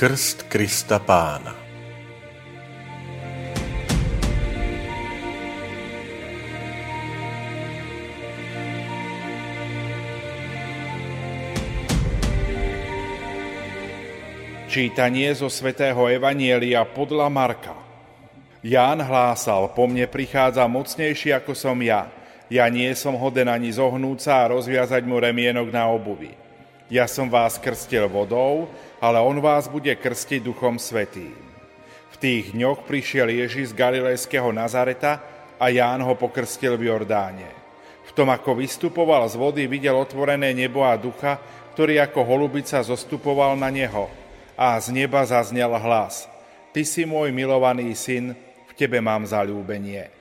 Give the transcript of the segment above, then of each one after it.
Krst Krista Pána. Čítanie zo svätého evanjelia podľa Marka. Ján hlásal: po mne prichádza mocnejší ako som ja. Ja nie som hoden ani zohnúť sa a rozviazať mu remienok na obuvi. Ja som vás krstil vodou, ale on vás bude krstiť Duchom Svätým. V tých dňoch prišiel Ježiš z galilejského Nazareta a Ján ho pokrstil v Jordáne. V tom, ako vystupoval z vody, videl otvorené nebo a Ducha, ktorý ako holubica zostupoval na neho. A z neba zaznel hlas: Ty si môj milovaný syn, v tebe mám zaľúbenie.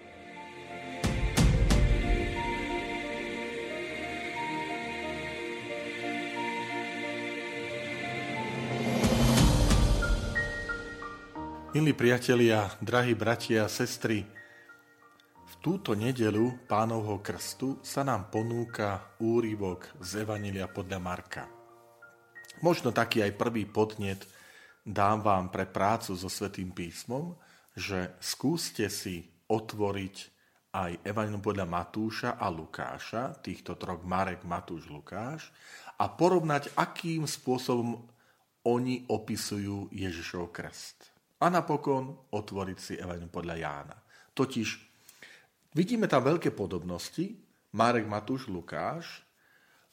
Milí priatelia, drahí bratia a sestry, v túto nedeľu Pánovho krstu sa nám ponúka úryvok z Evanjelia podľa Marka. Možno taký aj prvý podnet dám vám pre prácu so Svätým písmom, že skúste si otvoriť aj Evanjelium podľa Matúša a Lukáša, týchto troch Marek, Matúš, Lukáš, a porovnať, akým spôsobom oni opisujú Ježišov krst. A napokon otvoriť si Evanjelium podľa Jána. Totiž vidíme tam veľké podobnosti, Marek, Matúš, Lukáš,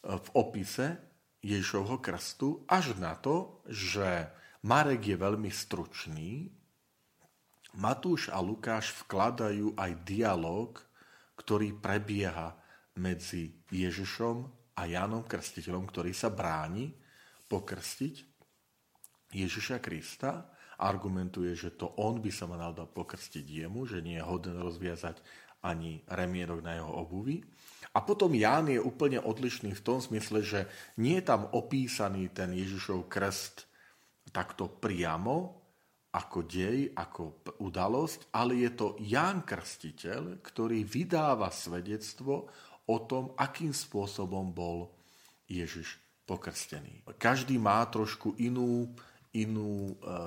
v opise Ježišovho krstu, až na to, že Marek je veľmi stručný, Matúš a Lukáš vkladajú aj dialog, ktorý prebieha medzi Ježišom a Jánom Krstiteľom, ktorý sa bráni pokrstiť Ježiša Krista. Argumentuje, že to on by sa mal dať pokrstiť jemu, že nie je hoden rozviazať ani remienok na jeho obuvi. A potom Ján je úplne odlišný v tom smysle, že nie je tam opísaný ten Ježišov krst takto priamo, ako dej, ako udalosť, ale je to Ján Krstiteľ, ktorý vydáva svedectvo o tom, akým spôsobom bol Ježiš pokrstený. Každý má trošku inú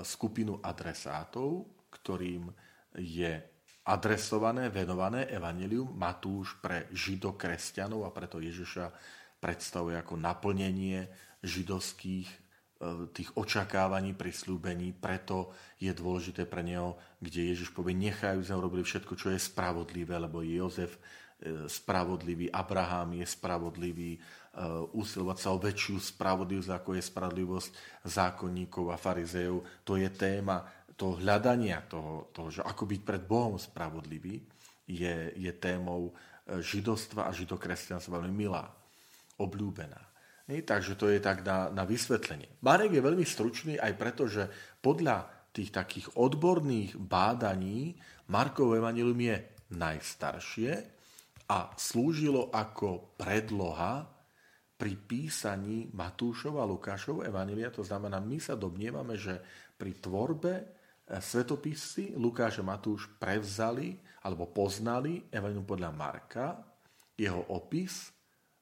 skupinu adresátov, ktorým je adresované, venované evanjelium. Matúš pre židokresťanov, a preto Ježiša predstavuje ako naplnenie židovských tých očakávaní, prisľúbení, preto je dôležité pre neho, kde Ježiš povie: nechajú sme robili všetko, čo je spravodlivé, lebo Jozef spravodlivý, Abraham je spravodlivý, usilovať sa o väčšiu spravodlivosť, ako je spravodlivosť zákonníkov a farizejov. To je téma toho hľadania, toho, že ako byť pred Bohom spravodlivý, je témou židovstva a židokresťanstva veľmi milá, obľúbená. Takže to je tak na vysvetlenie. Marek je veľmi stručný aj preto, že podľa tých takých odborných bádaní Markovo evanjelium je najstaršie a slúžilo ako predloha pri písaní Matúšova a Lukášov evanjelia. To znamená, my sa domnievame, že pri tvorbe svetopisci Lukáš a Matúš prevzali alebo poznali evanjelium podľa Marka, jeho opis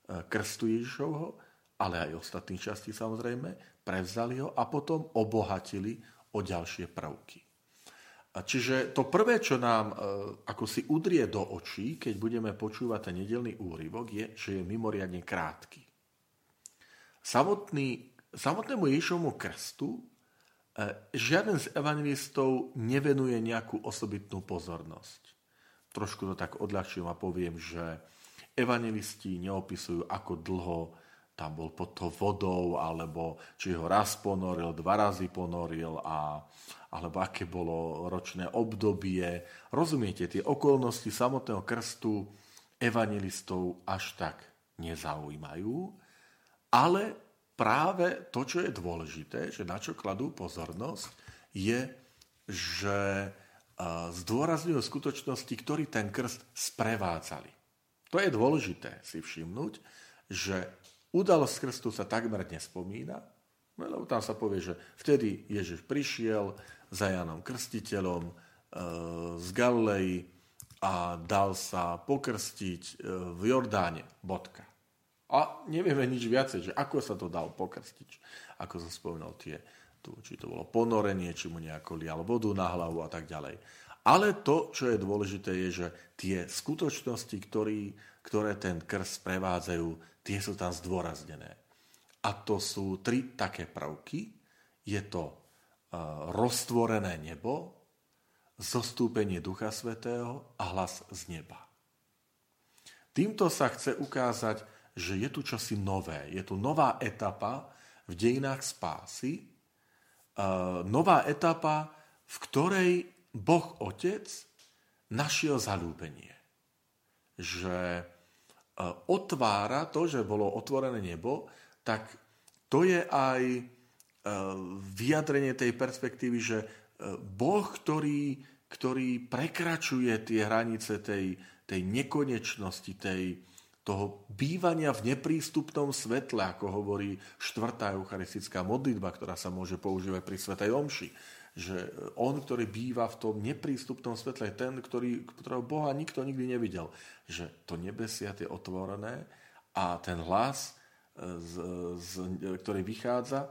krstu Ježišovho, ale aj ostatných častí samozrejme, prevzali ho a potom obohatili o ďalšie prvky. Čiže to prvé, čo nám ako si udrie do očí, keď budeme počúvať ten nedeľný úryvok, je, že je mimoriadne krátky. Samotnému Ježišovmu krstu žiaden z evanjelistov nevenuje nejakú osobitnú pozornosť. Trošku to tak odľahčím a poviem, že evanjelisti neopisujú, ako dlho tam bol pod to vodou, alebo či ho raz ponoril, dva razy ponoril, alebo aké bolo ročné obdobie. Rozumiete, tie okolnosti samotného krstu evanjelistov až tak nezaujímajú, ale práve to, čo je dôležité, že na čo kladú pozornosť, je že zdôrazňujú skutočnosti, ktorý ten krst sprevádzali. To je dôležité si všimnúť, že udalosť krstu sa takmer nespomína, lebo tam sa povie, že vtedy Ježiš prišiel za Jánom Krstiteľom z Galilei a dal sa pokrstiť v Jordáne. Bodka. A nevieme nič viacej, že ako sa to dal pokrstiť. Ako som spomínal či to bolo ponorenie, či mu nejako lial vodu na hlavu a tak ďalej. Ale to, čo je dôležité, je, že tie skutočnosti, ktoré ten krst sprevádzajú, tie sú tam zdôraznené. A to sú tri také prvky. Je to roztvorené nebo, zostúpenie Ducha Svätého a hlas z neba. Týmto sa chce ukázať, že je tu čosi nové. Je tu nová etapa v dejinách spásy, nová etapa, v ktorej Boh Otec našiel zaľúbenie. Že otvára to, že bolo otvorené nebo, tak to je aj vyjadrenie tej perspektívy, že Boh, ktorý prekračuje tie hranice tej nekonečnosti, toho bývania v neprístupnom svetle, ako hovorí 4. eucharistická modlitba, ktorá sa môže používať pri svätej omši. Že on, ktorý býva v tom neprístupnom svetle, je ten, ktorého Boha nikto nikdy nevidel. Že to nebesia je otvorené a ten hlas, ktorý vychádza,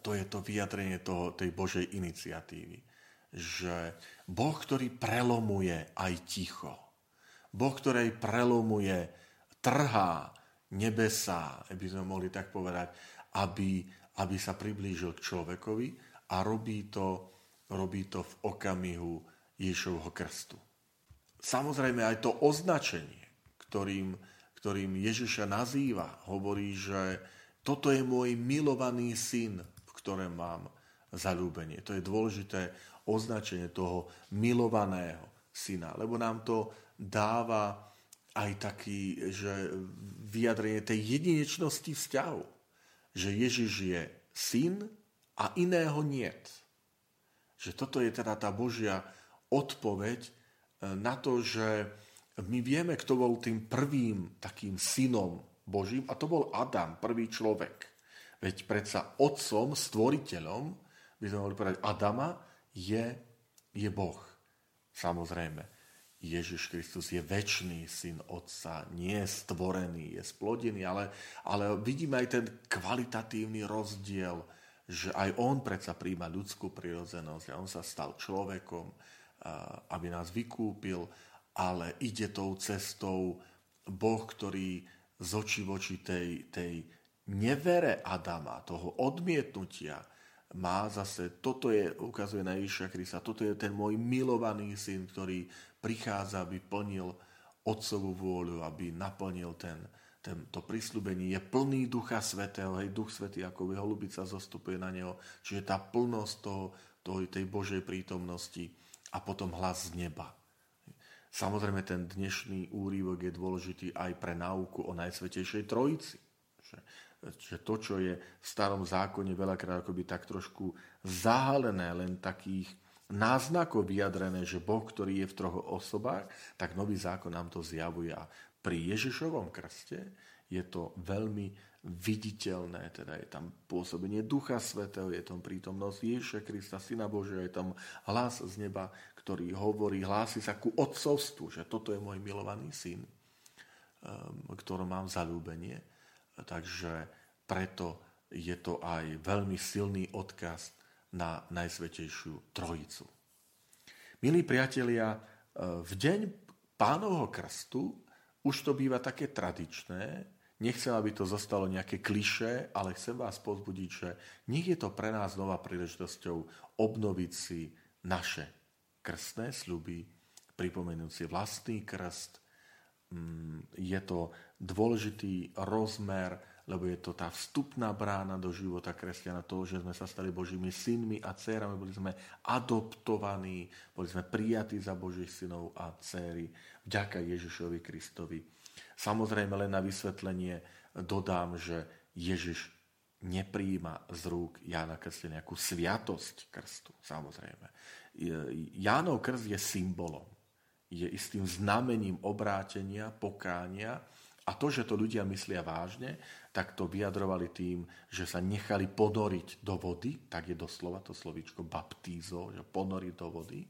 to je to vyjadrenie tej Božej iniciatívy. Že Boh, ktorý prelomuje aj ticho. Boh, ktorý prelomuje, trhá nebesá, aby sme mohli tak povedať, aby sa priblížil k človekovi a robí to v okamihu Ježišovho krstu. Samozrejme aj to označenie, ktorým Ježiša nazýva, hovorí, že toto je môj milovaný syn, v ktorom mám zaľúbenie. To je dôležité označenie toho milovaného syna, lebo nám to dáva aj taký, že vyjadrenie tej jedinečnosti vzťahu. Že Ježiš je syn a iného niet. Že toto je teda tá Božia odpoveď na to, že my vieme, kto bol tým prvým takým synom Božím a to bol Adam, prvý človek. Veď predsa otcom, stvoriteľom, by sme mohli povedať Adama, je Boh. Samozrejme. Ježiš Kristus je večný syn Otca, nie je stvorený, je splodený, ale vidíme aj ten kvalitatívny rozdiel, že aj on predsa prijíma ľudskú prirodzenosť a on sa stal človekom, aby nás vykúpil, ale ide tou cestou Boh, ktorý z očí voči tej nevere Adama, toho odmietnutia, má zase, ukazuje na Ježiša Krista, toto je ten môj milovaný syn, ktorý prichádza, aby plnil Otcovú vôľu, aby naplnil to prisľúbenie. Je plný Ducha Svätého, hej, Duch Svätý, ako holubica zostupuje na neho, čiže tá plnosť tej Božej prítomnosti a potom hlas z neba. Samozrejme, ten dnešný úryvok je dôležitý aj pre náuku o Najsvätejšej Trojici. Čiže to, čo je v Starom zákone veľakrát akoby tak trošku zahalené, len takých náznakov vyjadrené, že Boh, ktorý je v troch osobách, tak Nový zákon nám to zjavuje. A pri Ježišovom krste je to veľmi viditeľné, teda je tam pôsobenie Ducha Svätého, je tam prítomnosť Ježiša Krista, Syna Božieho, je tam hlas z neba, ktorý hovorí, hlási sa ku otcovstvu, že toto je môj milovaný syn, ktorom mám zaľúbenie. Takže preto je to aj veľmi silný odkaz na Najsvätejšiu Trojicu. Milí priatelia, v deň Pánovho krstu už to býva také tradičné, nechcem, aby to zostalo nejaké klišé, ale chcem vás povzbudiť, že nech je to pre nás nová príležitosťou obnoviť si naše krstné sľuby, pripomenúť si vlastný krst. Je to dôležitý rozmer, lebo je to tá vstupná brána do života kresťana, toho, že sme sa stali Božími synmi a dcérami, boli sme adoptovaní, boli sme prijatí za Božích synov a dcéry, vďaka Ježišovi Kristovi. Samozrejme, len na vysvetlenie dodám, že Ježiš neprijíma z rúk Jána Krstiteľa nejakú sviatosť krstu, samozrejme. Jánov krst je symbolom, je istým znamením obrátenia, pokánia, a to, že to ľudia myslia vážne, tak to vyjadrovali tým, že sa nechali ponoriť do vody, tak je doslova to slovíčko baptízo, že ponoriť do vody.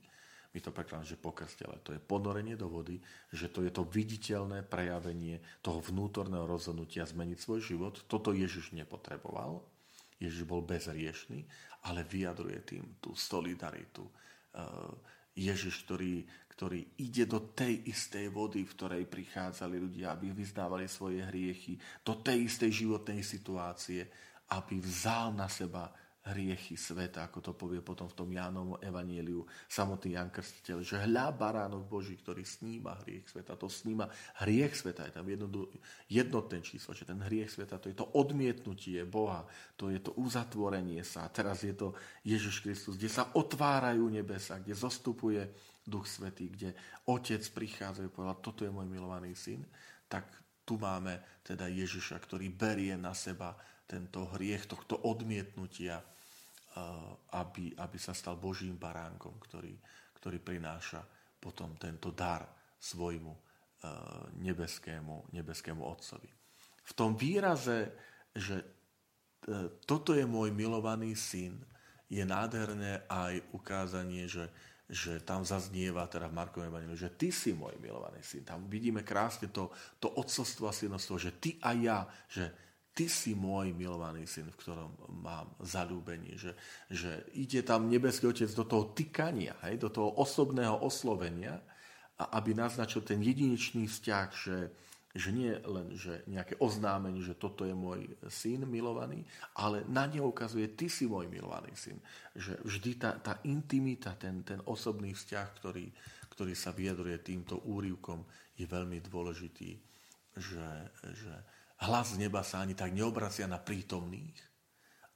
My to prekladám, že pokrste, ale to je ponorenie do vody, že to je to viditeľné prejavenie toho vnútorného rozhodnutia zmeniť svoj život. Toto Ježiš nepotreboval, Ježiš bol bezriešný, ale vyjadruje tým tú solidaritu. Ježiš, ktorý ide do tej istej vody, v ktorej prichádzali ľudia, aby vyznávali svoje hriechy, do tej istej životnej situácie, aby vzal na seba hriechy sveta, ako to povie potom v tom Jánovom evanjeliu samotný Ján Krstiteľ, že hľa baránok Boží, ktorý sníma hriech sveta, to sníma hriech sveta, je tam jednotné číslo, že ten hriech sveta, to je to odmietnutie Boha, to je to uzatvorenie sa, teraz je to Ježiš Kristus, kde sa otvárajú nebesa, kde zostupuje Duch Svätý, kde Otec prichádza a povedal, toto je môj milovaný syn, tak tu máme teda Ježiša, ktorý berie na seba tento hriech, tohto odmietnutia, aby sa stal Božím baránkom, ktorý prináša potom tento dar svojmu nebeskému Otcovi. V tom výraze, že toto je môj milovaný syn, je nádherné aj ukázanie, že tam zaznieva teda v Markovom evanjeliu, že ty si môj milovaný syn. Tam vidíme krásne to otcovstvo a synovstvo, že ty a ja, že ty si môj milovaný syn, v ktorom mám zaľúbenie, že ide tam nebeský Otec do toho tykania, hej, do toho osobného oslovenia, a aby naznačil ten jedinečný vzťah, že nie len že nejaké oznámenie, že toto je môj syn milovaný, ale na neho ukazuje, ty si môj milovaný syn. Že vždy tá intimita, ten osobný vzťah, ktorý sa vyjadruje týmto úryvkom, je veľmi dôležitý, že hlas z neba sa ani tak neobracia na prítomných,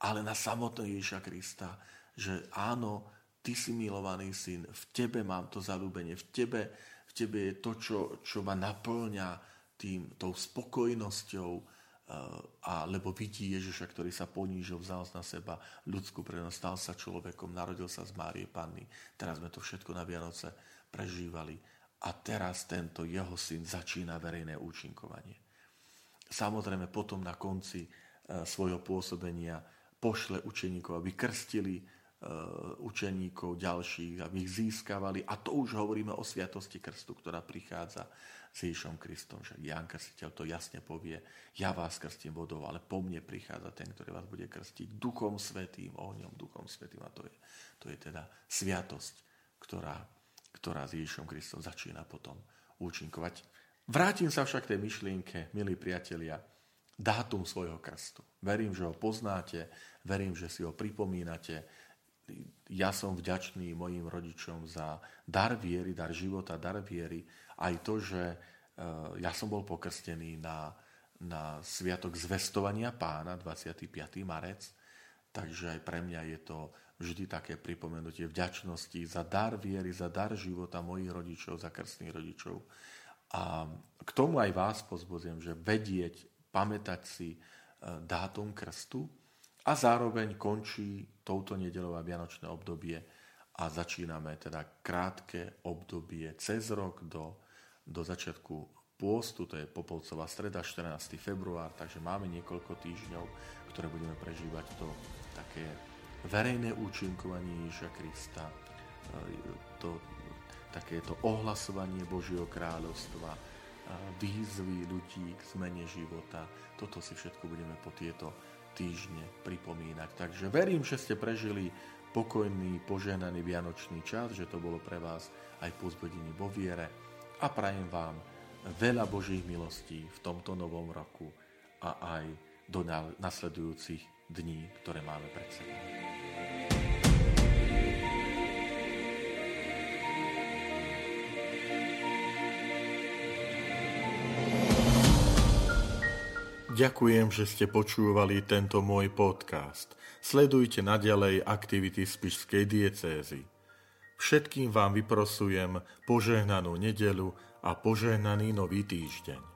ale na samotného Ježiša Krista, že áno, ty si milovaný syn, v tebe mám to zaľúbenie, v tebe je to, čo ma naplňa tou spokojnosťou, lebo vidí Ježiša, ktorý sa ponížil, vzal na seba ľudskú prenosť, stal sa človekom, narodil sa z Márie Panny. Teraz sme to všetko na Vianoce prežívali a teraz tento jeho syn začína verejné účinkovanie. Samozrejme, potom na konci svojho pôsobenia pošle učeníkov, aby krstili učeníkov ďalších, aby ich získavali. A to už hovoríme o sviatosti krstu, ktorá prichádza s Ježišom Kristom. Že Ján Krstiteľ to jasne povie, ja vás krstím vodou, ale po mne prichádza ten, ktorý vás bude krstiť Duchom Svätým, ohňom, Duchom Svätým. A to je teda sviatosť, ktorá s Ježišom Kristom začína potom účinkovať. Vrátim sa však k tej myšlienke, milí priatelia, dátum svojho krstu. Verím, že ho poznáte, verím, že si ho pripomínate. Ja som vďačný mojim rodičom za dar viery, dar života, dar viery. Aj to, že ja som bol pokrstený na sviatok zvestovania Pána, 25. marec. Takže aj pre mňa je to vždy také pripomenutie vďačnosti za dar viery, za dar života mojich rodičov, za krstných rodičov. A k tomu aj vás pozbudzujem, že vedieť, pamätať si dátum krstu, a zároveň končí touto nedeľou vianočné obdobie a začíname teda krátke obdobie cez rok do začiatku pôstu, to je Popolcová streda, 14. február, takže máme niekoľko týždňov, ktoré budeme prežívať to také verejné účinkovanie Ježiša Krista, takéto ohlasovanie Božieho kráľovstva, výzvy ľudí k zmene života. Toto si všetko budeme po tieto týždne pripomínať. Takže verím, že ste prežili pokojný, požehnaný vianočný čas, že to bolo pre vás aj povzbudenie vo viere, a prajem vám veľa Božích milostí v tomto novom roku a aj do nasledujúcich dní, ktoré máme pred sebou. Ďakujem, že ste počúvali tento môj podcast. Sledujte naďalej aktivity Spišskej diecézy. Všetkým vám vyprosujem požehnanú nedeľu a požehnaný nový týždeň.